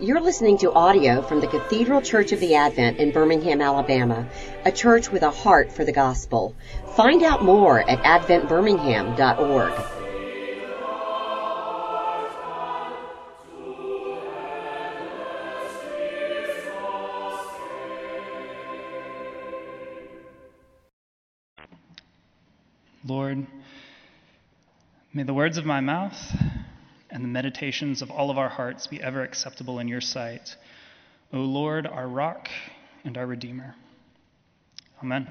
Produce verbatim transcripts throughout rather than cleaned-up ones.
You're listening to audio from the Cathedral Church of the Advent in Birmingham, Alabama, a church with a heart for the gospel. Find out more at advent birmingham dot org. Lord, may the words of my mouth and the meditations of all of our hearts be ever acceptable in your sight, O Lord, our rock and our Redeemer. Amen.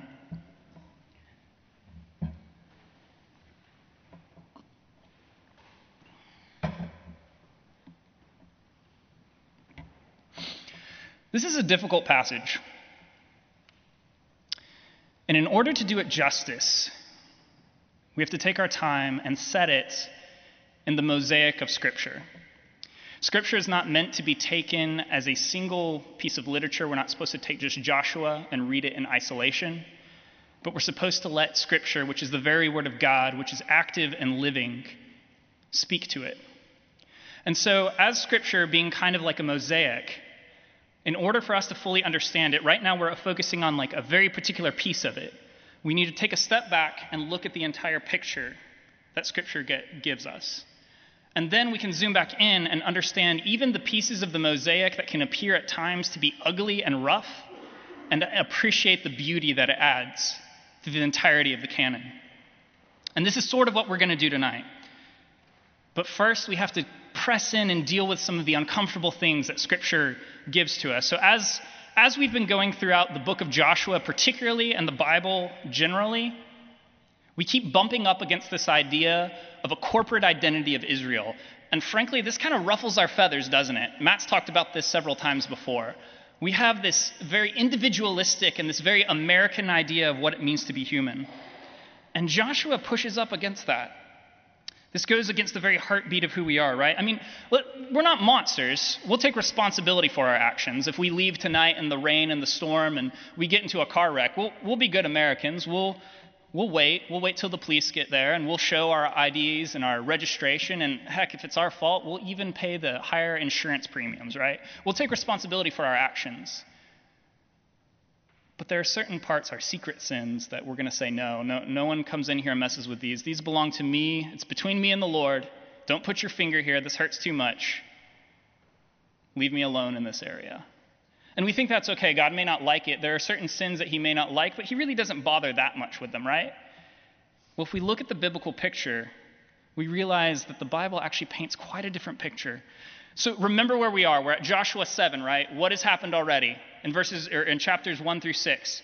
This is a difficult passage, and in order to do it justice, we have to take our time and set it in the mosaic of Scripture. Scripture is not meant to be taken as a single piece of literature. We're not supposed to take just Joshua and read it in isolation, but we're supposed to let Scripture, which is the very Word of God, which is active and living, speak to it. And so, as Scripture being kind of like a mosaic, in order for us to fully understand it, right now we're focusing on like a very particular piece of it. We need to take a step back and look at the entire picture that Scripture get, gives us. And then we can zoom back in and understand even the pieces of the mosaic that can appear at times to be ugly and rough, and appreciate the beauty that it adds to the entirety of the canon. And this is sort of what we're going to do tonight. But first, we have to press in and deal with some of the uncomfortable things that Scripture gives to us. So as, as we've been going throughout the book of Joshua particularly, and the Bible generally, we keep bumping up against this idea of a corporate identity of Israel. And frankly, this kind of ruffles our feathers, doesn't it? Matt's talked about this several times before. We have this very individualistic and this very American idea of what it means to be human. And Joshua pushes up against that. This goes against the very heartbeat of who we are, right? I mean, we're not monsters. We'll take responsibility for our actions. If we leave tonight in the rain and the storm and we get into a car wreck, we'll, we'll be good Americans. We'll... We'll wait. We'll wait till the police get there, and we'll show our I Ds and our registration, and heck, if it's our fault, we'll even pay the higher insurance premiums, right? We'll take responsibility for our actions. But there are certain parts, our secret sins, that we're going to say, no, no, no one comes in here and messes with these. These belong to me. It's between me and the Lord. Don't put your finger here. This hurts too much. Leave me alone in this area. And we think that's okay. God may not like it. There are certain sins that he may not like, but he really doesn't bother that much with them, right? Well, if we look at the biblical picture, we realize that the Bible actually paints quite a different picture. So remember where we are. We're at Joshua seven, right? What has happened already in verses or in chapters one through six?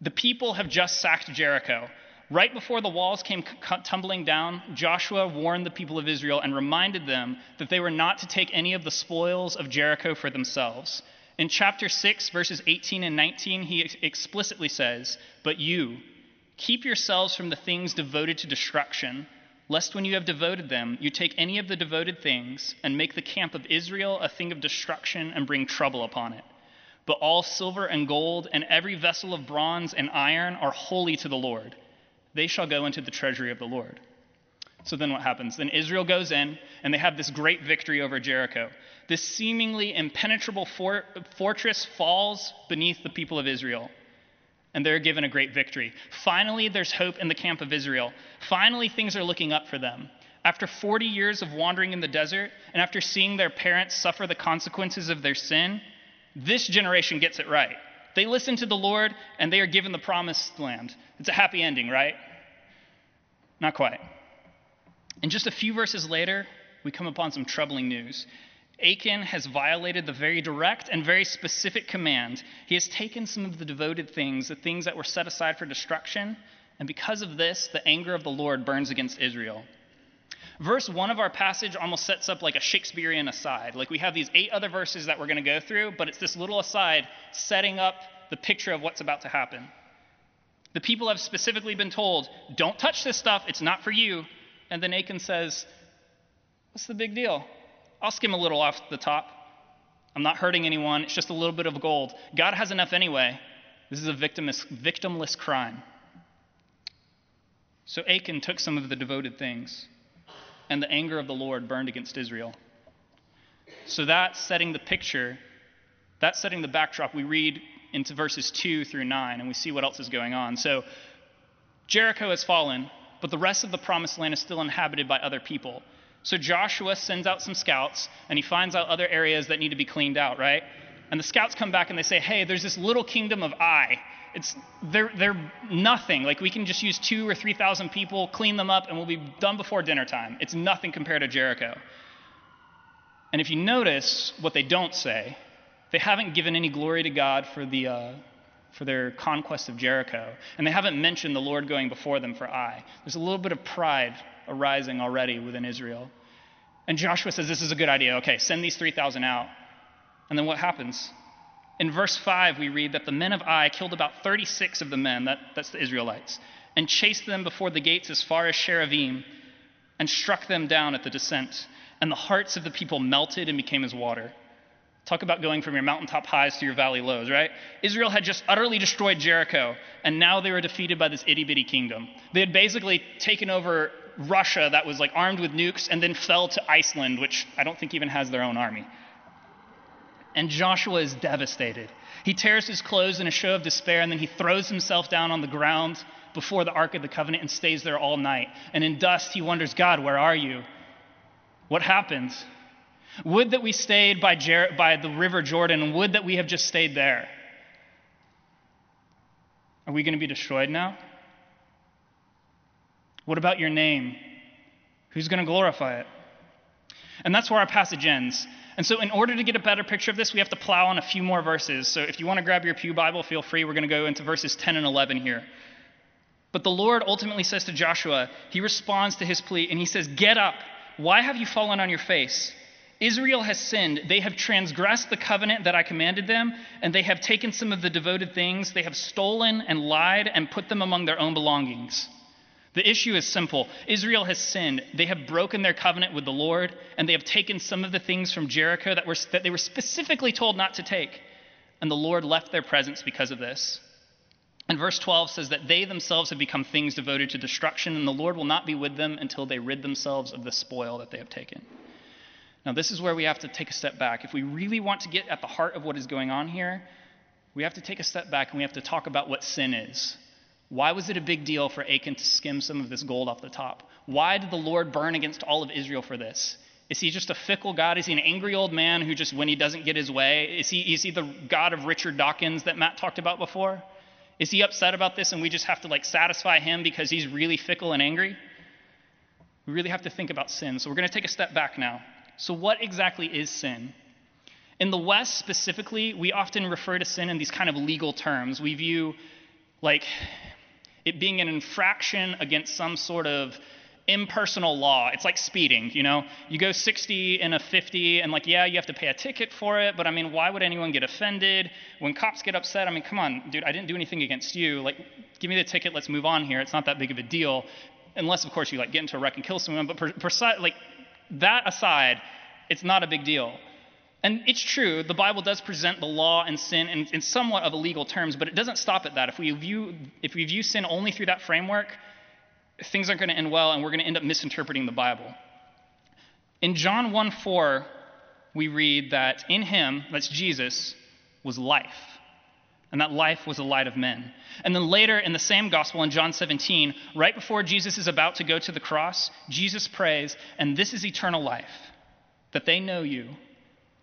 The people have just sacked Jericho. Right before the walls came tumbling down, Joshua warned the people of Israel and reminded them that they were not to take any of the spoils of Jericho for themselves. In chapter six, verses eighteen and nineteen, he explicitly says, "But you, keep yourselves from the things devoted to destruction, lest when you have devoted them, you take any of the devoted things and make the camp of Israel a thing of destruction and bring trouble upon it. But all silver and gold and every vessel of bronze and iron are holy to the Lord. They shall go into the treasury of the Lord." So then what happens? Then Israel goes in, and they have this great victory over Jericho. This seemingly impenetrable for- fortress falls beneath the people of Israel, and they're given a great victory. Finally, there's hope in the camp of Israel. Finally, things are looking up for them. After forty years of wandering in the desert, and after seeing their parents suffer the consequences of their sin, this generation gets it right. They listen to the Lord, and they are given the promised land. It's a happy ending, right? Not quite. And just a few verses later, we come upon some troubling news. Achan has violated the very direct and very specific command. He has taken some of the devoted things, the things that were set aside for destruction, and because of this, the anger of the Lord burns against Israel. Verse one of our passage almost sets up like a Shakespearean aside. Like we have these eight other verses that we're going to go through, but it's this little aside setting up the picture of what's about to happen. The people have specifically been told, don't touch this stuff, it's not for you. And then Achan says, what's the big deal? I'll skim a little off the top. I'm not hurting anyone. It's just a little bit of gold. God has enough anyway. This is a victimless, victimless crime. So Achan took some of the devoted things, and the anger of the Lord burned against Israel. So that's setting the picture, that's setting the backdrop. We read into verses two through nine, and we see what else is going on. So Jericho has fallen, but the rest of the promised land is still inhabited by other people. So Joshua sends out some scouts, and he finds out other areas that need to be cleaned out, right? And the scouts come back and they say, hey, there's this little kingdom of Ai. It's, they're, they're nothing. Like, we can just use two or three thousand people, clean them up, and we'll be done before dinner time. It's nothing compared to Jericho. And if you notice what they don't say, they haven't given any glory to God for the uh, for their conquest of Jericho. And they haven't mentioned the Lord going before them for Ai. There's a little bit of pride arising already within Israel. And Joshua says, this is a good idea. Okay, send these three thousand out. And then what happens? In verse five, we read that the men of Ai killed about thirty-six of the men, that, that's the Israelites, and chased them before the gates as far as Sheravim, and struck them down at the descent. And the hearts of the people melted and became as water. Talk about going from your mountaintop highs to your valley lows, right? Israel had just utterly destroyed Jericho, and now they were defeated by this itty-bitty kingdom. They had basically taken over Russia that was like armed with nukes, and then fell to Iceland, which I don't think even has their own army. And Joshua is devastated. He tears his clothes in a show of despair, and then he throws himself down on the ground before the Ark of the Covenant and stays there all night. And in dust, he wonders, God, where are you? What happened? Would that we stayed by, Jer- by the River Jordan, and would that we have just stayed there. Are we going to be destroyed now? What about your name? Who's going to glorify it? And that's where our passage ends. And so in order to get a better picture of this, we have to plow on a few more verses. So if you want to grab your pew Bible, feel free. We're going to go into verses ten and eleven here. But the Lord ultimately says to Joshua, he responds to his plea, and he says, get up. Why have you fallen on your face? Israel has sinned. They have transgressed the covenant that I commanded them, and they have taken some of the devoted things. They have stolen and lied and put them among their own belongings. The issue is simple. Israel has sinned. They have broken their covenant with the Lord, and they have taken some of the things from Jericho that were that they were specifically told not to take. And the Lord left their presence because of this. And verse twelve says that they themselves have become things devoted to destruction, and the Lord will not be with them until they rid themselves of the spoil that they have taken. Now, this is where we have to take a step back. If we really want to get at the heart of what is going on here, we have to take a step back and we have to talk about what sin is. Why was it a big deal for Achan to skim some of this gold off the top? Why did the Lord burn against all of Israel for this? Is he just a fickle God? Is he an angry old man who just, when he doesn't get his way, is he, is he the God of Richard Dawkins that Matt talked about before? Is he upset about this and we just have to like satisfy him because he's really fickle and angry? We really have to think about sin. So we're going to take a step back now. So what exactly is sin? In the West specifically, we often refer to sin in these kind of legal terms. We view like it being an infraction against some sort of impersonal law. It's like speeding, you know? You go sixty in a fifty, and like, yeah, you have to pay a ticket for it, but I mean, why would anyone get offended? When cops get upset, I mean, come on, dude, I didn't do anything against you. Like, give me the ticket, let's move on here. It's not that big of a deal. Unless, of course, you like get into a wreck and kill someone, but per, per, like that aside, it's not a big deal. And it's true, the Bible does present the law and sin in, in somewhat of illegal terms, but it doesn't stop at that. If we view if we view sin only through that framework, things aren't going to end well, and we're going to end up misinterpreting the Bible. In John one four, we read that in him, that's Jesus, was life. And that life was the light of men. And then later in the same gospel, in John seventeen, right before Jesus is about to go to the cross, Jesus prays, and this is eternal life, that they know you,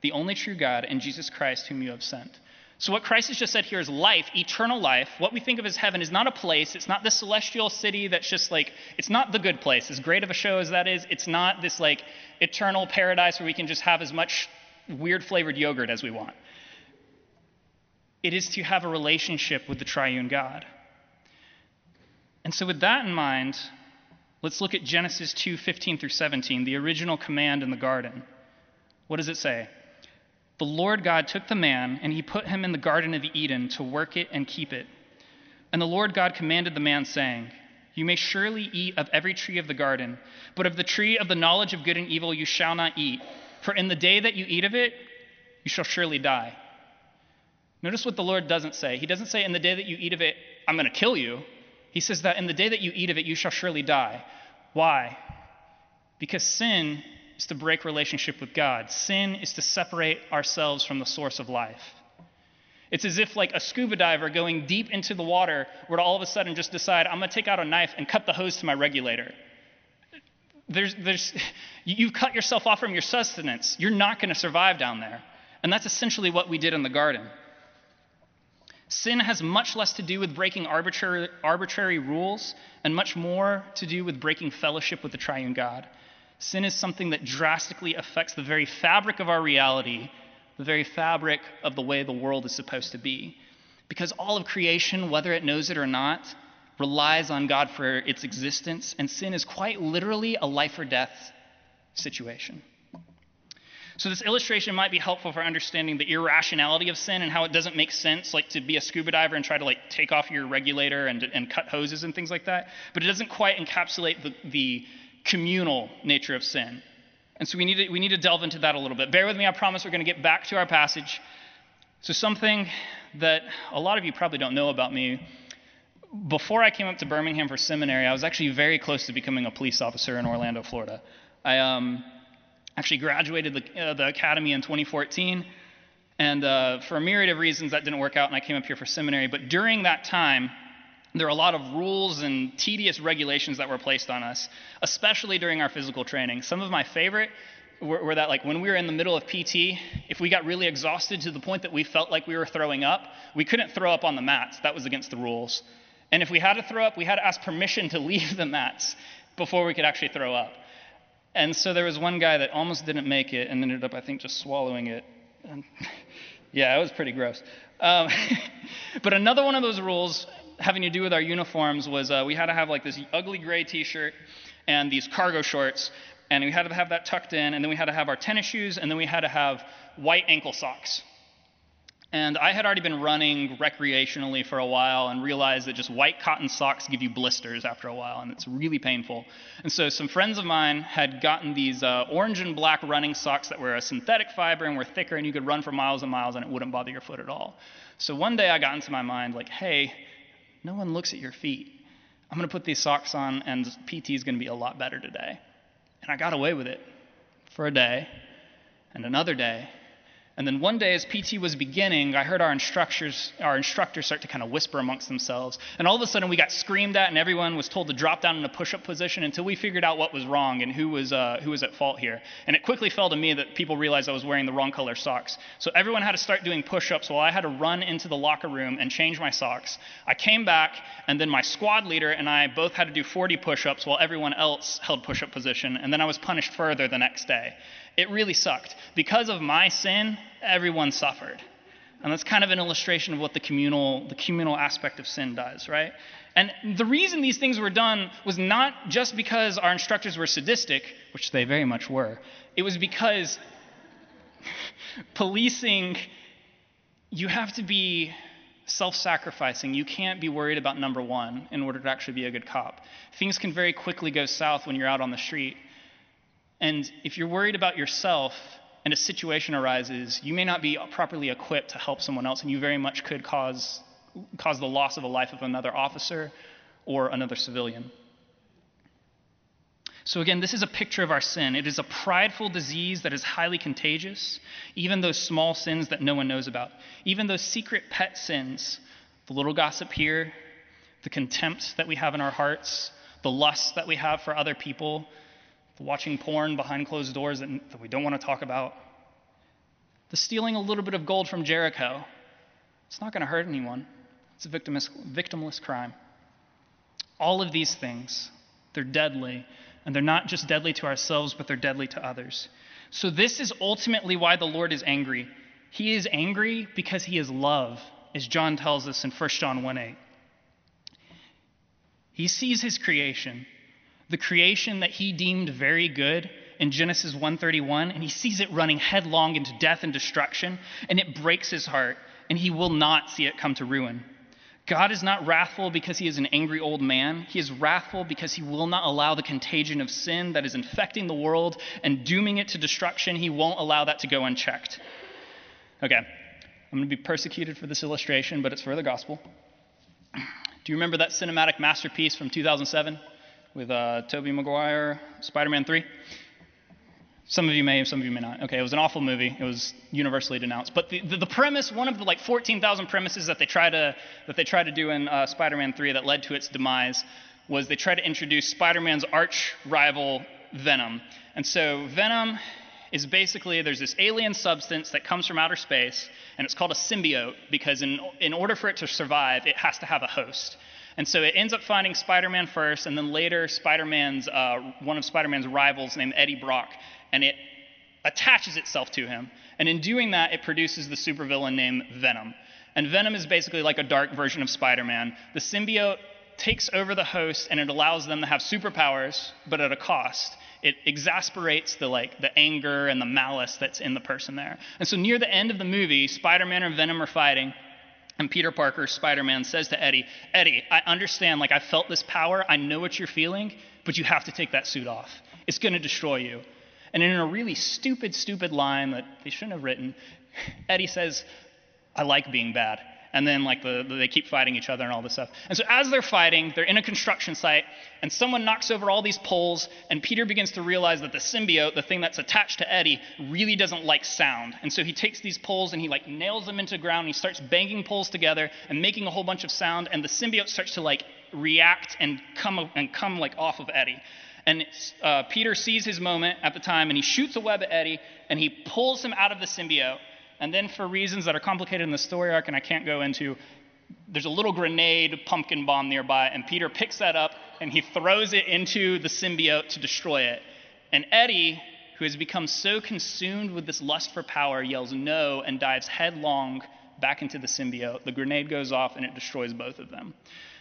the only true God, and Jesus Christ whom you have sent. So what Christ has just said here is life, eternal life. What we think of as heaven is not a place. It's not this celestial city that's just like, it's not the good place. As great of a show as that is, it's not this like eternal paradise where we can just have as much weird flavored yogurt as we want. It is to have a relationship with the triune God. And so with that in mind, let's look at Genesis two fifteen through seventeen, the original command in the garden. What does it say? The Lord God took the man, and he put him in the Garden of Eden to work it and keep it. And the Lord God commanded the man, saying, you may surely eat of every tree of the garden, but of the tree of the knowledge of good and evil you shall not eat, for in the day that you eat of it, you shall surely die. Notice what the Lord doesn't say. He doesn't say, in the day that you eat of it, I'm going to kill you. He says that in the day that you eat of it, you shall surely die. Why? Because sin is to break relationship with God. Sin is to separate ourselves from the source of life. It's as if like a scuba diver going deep into the water were to all of a sudden just decide, I'm going to take out a knife and cut the hose to my regulator. There's, there's, you've cut yourself off from your sustenance. You're not going to survive down there. And that's essentially what we did in the garden. Sin has much less to do with breaking arbitrary, arbitrary rules and much more to do with breaking fellowship with the triune God. Sin is something that drastically affects the very fabric of our reality, the very fabric of the way the world is supposed to be. Because all of creation, whether it knows it or not, relies on God for its existence, and sin is quite literally a life or death situation. So this illustration might be helpful for understanding the irrationality of sin and how it doesn't make sense, like to be a scuba diver and try to like take off your regulator and, and cut hoses and things like that, but it doesn't quite encapsulate the, the communal nature of sin. And so we need to, we need to delve into that a little bit. Bear with me, I promise we're going to get back to our passage. So something that a lot of you probably don't know about me, before I came up to Birmingham for seminary, I was actually very close to becoming a police officer in Orlando, Florida. I um, actually graduated the, uh, the academy in twenty fourteen, and uh, for a myriad of reasons that didn't work out, and I came up here for seminary. But during that time, there were a lot of rules and tedious regulations that were placed on us, especially during our physical training. Some of my favorite were, were that, like, when we were in the middle of P T, if we got really exhausted to the point that we felt like we were throwing up, we couldn't throw up on the mats. That was against the rules. And if we had to throw up, we had to ask permission to leave the mats before we could actually throw up. And so there was one guy that almost didn't make it and ended up, I think, just swallowing it. And yeah, it was pretty gross. Um, but another one of those rules having to do with our uniforms was uh, we had to have like this ugly gray t-shirt and these cargo shorts, and we had to have that tucked in, and then we had to have our tennis shoes, and then we had to have white ankle socks. And I had already been running recreationally for a while and realized that just white cotton socks give you blisters after a while, and it's really painful. And so some friends of mine had gotten these uh, orange and black running socks that were a synthetic fiber and were thicker, and you could run for miles and miles, and it wouldn't bother your foot at all. So one day I got into my mind, like, hey, no one looks at your feet. I'm going to put these socks on, and P T is going to be a lot better today. And I got away with it for a day and another day. And then one day as P T was beginning, I heard our instructors our instructors start to kind of whisper amongst themselves. And all of a sudden we got screamed at and everyone was told to drop down in a push-up position until we figured out what was wrong and who was uh, who was at fault here. And it quickly fell to me that people realized I was wearing the wrong color socks. So everyone had to start doing push-ups while I had to run into the locker room and change my socks. I came back, and then my squad leader and I both had to do forty push-ups while everyone else held push-up position, and then I was punished further the next day. It really sucked. Because of my sin, everyone suffered. And that's kind of an illustration of what the communal the communal aspect of sin does, right? And the reason these things were done was not just because our instructors were sadistic, which they very much were. It was because policing, you have to be self-sacrificing. You can't be worried about number one in order to actually be a good cop. Things can very quickly go south when you're out on the street. And if you're worried about yourself and a situation arises, you may not be properly equipped to help someone else, and you very much could cause cause the loss of a life of another officer or another civilian. So again, this is a picture of our sin. It is a prideful disease that is highly contagious, even those small sins that no one knows about, even those secret pet sins, the little gossip here, the contempt that we have in our hearts, the lust that we have for other people, watching porn behind closed doors that, that we don't want to talk about, the stealing a little bit of gold from Jericho. It's not going to hurt anyone. It's a victimless, victimless crime. All of these things, they're deadly, and they're not just deadly to ourselves, but they're deadly to others. So this is ultimately why the Lord is angry. He is angry because he is love, as John tells us in First John one eight. He sees his creation, the creation that he deemed very good in Genesis one thirty-one, and he sees it running headlong into death and destruction, and it breaks his heart, and he will not see it come to ruin. God is not wrathful because he is an angry old man. He is wrathful because he will not allow the contagion of sin that is infecting the world and dooming it to destruction. He won't allow that to go unchecked. Okay, I'm going to be persecuted for this illustration, but it's for the gospel. Do you remember that cinematic masterpiece from two thousand seven? With uh, Tobey Maguire, Spider-Man three. Some of you may, some of you may not. Okay, it was an awful movie. It was universally denounced. But the, the, the premise, one of the like fourteen thousand premises that they try to that they try to do in uh, Spider-Man three that led to its demise, was they try to introduce Spider-Man's arch rival Venom. And so Venom is basically, there's this alien substance that comes from outer space, and it's called a symbiote because in in order for it to survive, it has to have a host. And so it ends up finding Spider-Man first, and then later Spider-Man's uh, one of Spider-Man's rivals named Eddie Brock, and it attaches itself to him. And in doing that, it produces the supervillain named Venom. And Venom is basically like a dark version of Spider-Man. The symbiote takes over the host, and it allows them to have superpowers, but at a cost. It exasperates the like the anger and the malice that's in the person there. And so near the end of the movie, Spider-Man and Venom are fighting. And Peter Parker, Spider-Man, says to Eddie, Eddie, I understand, like, I felt this power, I know what you're feeling, but you have to take that suit off. It's going to destroy you. And in a really stupid, stupid line that they shouldn't have written, Eddie says, I like being bad. And then, like, the, the, they keep fighting each other and all this stuff. And so as they're fighting, they're in a construction site, and someone knocks over all these poles, and Peter begins to realize that the symbiote, the thing that's attached to Eddie, really doesn't like sound. And so he takes these poles, and he, like, nails them into the ground, and he starts banging poles together and making a whole bunch of sound, and the symbiote starts to, like, react and come, and come like, off of Eddie. And it's, uh, Peter sees his moment at the time, and he shoots a web at Eddie, and he pulls him out of the symbiote. And then for reasons that are complicated in the story arc and I can't go into, there's a little grenade pumpkin bomb nearby, and Peter picks that up, and he throws it into the symbiote to destroy it. And Eddie, who has become so consumed with this lust for power, yells no and dives headlong back into the symbiote. The grenade goes off, and it destroys both of them.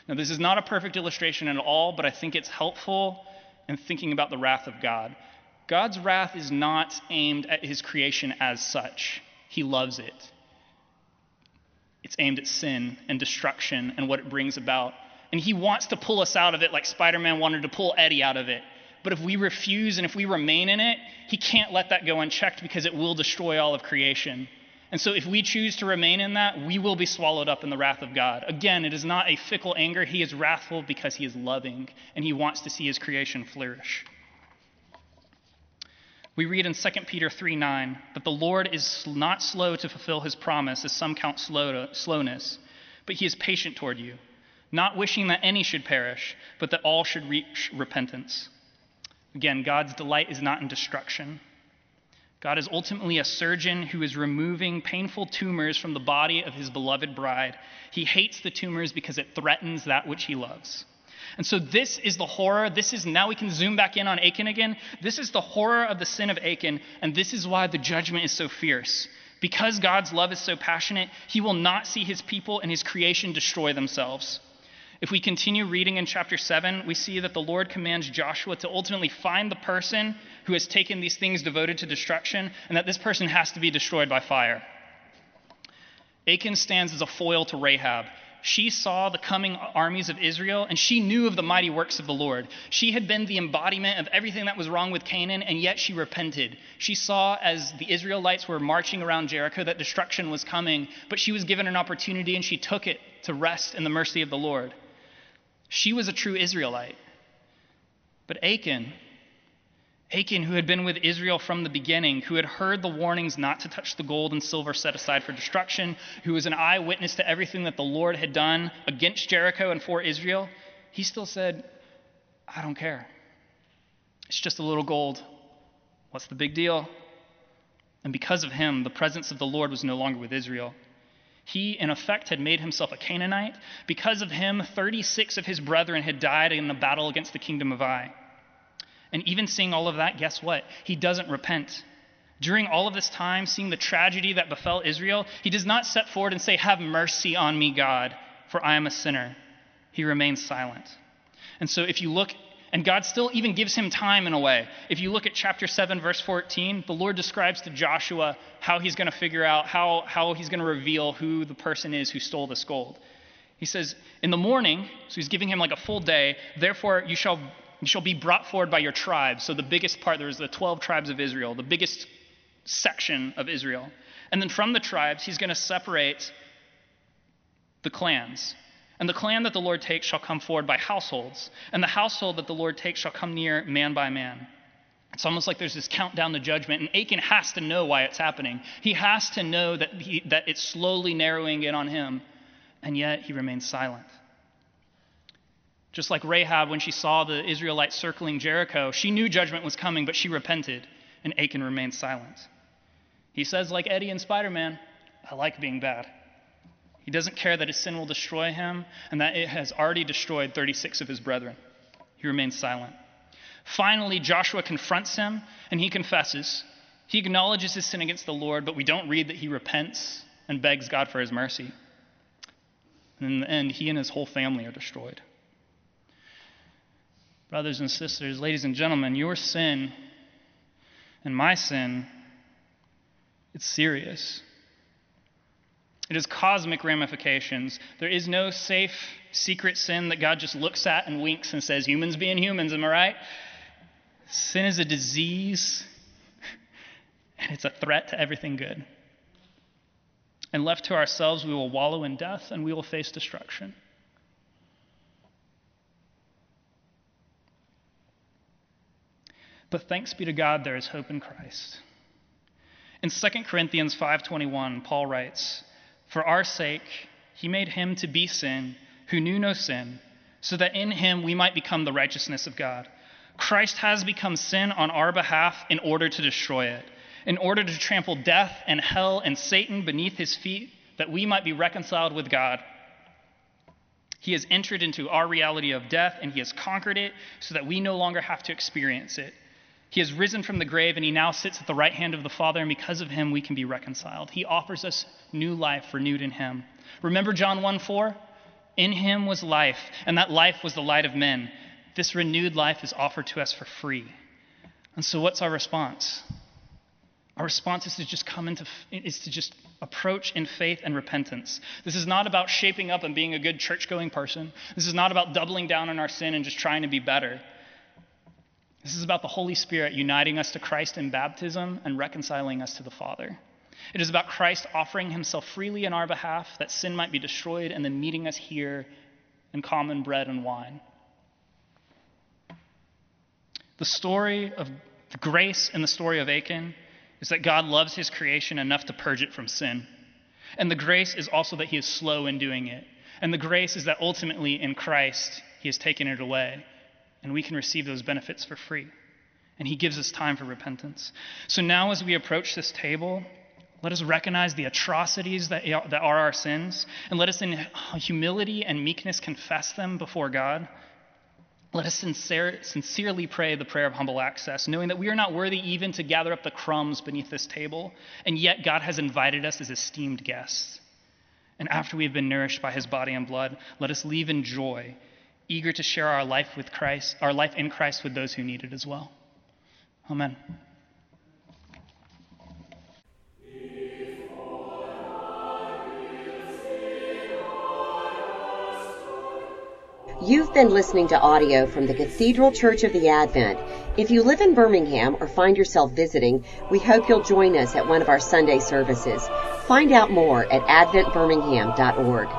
Now, this is not a perfect illustration at all, but I think it's helpful in thinking about the wrath of God. God's wrath is not aimed at his creation as such. He loves it. It's aimed at sin and destruction and what it brings about. And he wants to pull us out of it like Spider-Man wanted to pull Eddie out of it. But if we refuse and if we remain in it, he can't let that go unchecked because it will destroy all of creation. And so if we choose to remain in that, we will be swallowed up in the wrath of God. Again, it is not a fickle anger. He is wrathful because he is loving, and he wants to see his creation flourish. We read in Second Peter three nine that the Lord is not slow to fulfill his promise, as some count slow to, slowness, but he is patient toward you, not wishing that any should perish, but that all should reach repentance. Again, God's delight is not in destruction. God is ultimately a surgeon who is removing painful tumors from the body of his beloved bride. He hates the tumors because it threatens that which he loves. And so this is the horror. This is, now we can zoom back in on Achan again. This is the horror of the sin of Achan, and this is why the judgment is so fierce. Because God's love is so passionate, he will not see his people and his creation destroy themselves. If we continue reading in chapter seven, we see that the Lord commands Joshua to ultimately find the person who has taken these things devoted to destruction, and that this person has to be destroyed by fire. Achan stands as a foil to Rahab. She saw the coming armies of Israel, and she knew of the mighty works of the Lord. She had been the embodiment of everything that was wrong with Canaan, and yet she repented. She saw as the Israelites were marching around Jericho that destruction was coming, but she was given an opportunity, and she took it to rest in the mercy of the Lord. She was a true Israelite. But Achan, Achan, who had been with Israel from the beginning, who had heard the warnings not to touch the gold and silver set aside for destruction, who was an eyewitness to everything that the Lord had done against Jericho and for Israel, he still said, I don't care. It's just a little gold. What's the big deal? And because of him, the presence of the Lord was no longer with Israel. He, in effect, had made himself a Canaanite. Because of him, thirty-six of his brethren had died in the battle against the kingdom of Ai. And even seeing all of that, guess what? He doesn't repent. During all of this time, seeing the tragedy that befell Israel, he does not step forward and say, have mercy on me, God, for I am a sinner. He remains silent. And so if you look, and God still even gives him time in a way. If you look at chapter seven, verse fourteen, the Lord describes to Joshua how he's going to figure out, how, how he's going to reveal who the person is who stole this gold. He says, in the morning, so he's giving him like a full day, therefore you shall... You shall be brought forward by your tribes. So the biggest part, there's the twelve tribes of Israel, the biggest section of Israel. And then from the tribes, he's going to separate the clans. And the clan that the Lord takes shall come forward by households. And the household that the Lord takes shall come near man by man. It's almost like there's this countdown to judgment, and Achan has to know why it's happening. He has to know that he, that it's slowly narrowing in on him, and yet he remains silent. Just like Rahab, when she saw the Israelites circling Jericho, she knew judgment was coming, but she repented, and Achan remained silent. He says, like Eddie in Spider-Man, I like being bad. He doesn't care that his sin will destroy him and that it has already destroyed thirty-six of his brethren. He remains silent. Finally, Joshua confronts him, and he confesses. He acknowledges his sin against the Lord, but we don't read that he repents and begs God for his mercy. And in the end, he and his whole family are destroyed. Brothers and sisters, ladies and gentlemen, your sin and my sin, it's serious. It has cosmic ramifications. There is no safe, secret sin that God just looks at and winks and says, humans being humans, am I right? Sin is a disease, and it's a threat to everything good. And left to ourselves, we will wallow in death, and we will face destruction. But thanks be to God, there is hope in Christ. In Second Corinthians five twenty-one, Paul writes, for our sake, he made him to be sin, who knew no sin, so that in him we might become the righteousness of God. Christ has become sin on our behalf in order to destroy it, in order to trample death and hell and Satan beneath his feet, that we might be reconciled with God. He has entered into our reality of death, and he has conquered it so that we no longer have to experience it. He has risen from the grave, and he now sits at the right hand of the Father, and because of him, we can be reconciled. He offers us new life renewed in him. Remember John one four? In him was life, and that life was the light of men. This renewed life is offered to us for free. And so what's our response? Our response is to just come into, is to just approach in faith and repentance. This is not about shaping up and being a good church-going person. This is not about doubling down on our sin and just trying to be better. This is about the Holy Spirit uniting us to Christ in baptism and reconciling us to the Father. It is about Christ offering himself freely in our behalf that sin might be destroyed and then meeting us here in common bread and wine. The story of the grace and the story of Achan is that God loves his creation enough to purge it from sin. And the grace is also that he is slow in doing it. And the grace is that ultimately in Christ he has taken it away, and we can receive those benefits for free. And he gives us time for repentance. So now as we approach this table, let us recognize the atrocities that are our sins, and let us in humility and meekness confess them before God. Let us sincere, sincerely pray the prayer of humble access, knowing that we are not worthy even to gather up the crumbs beneath this table, and yet God has invited us as esteemed guests. And after we have been nourished by his body and blood, let us leave in joy, eager to share our life with Christ, our life in Christ with those who need it as well. Amen. You've been listening to audio from the Cathedral Church of the Advent. If you live in Birmingham or find yourself visiting, we hope you'll join us at one of our Sunday services. Find out more at advent birmingham dot org.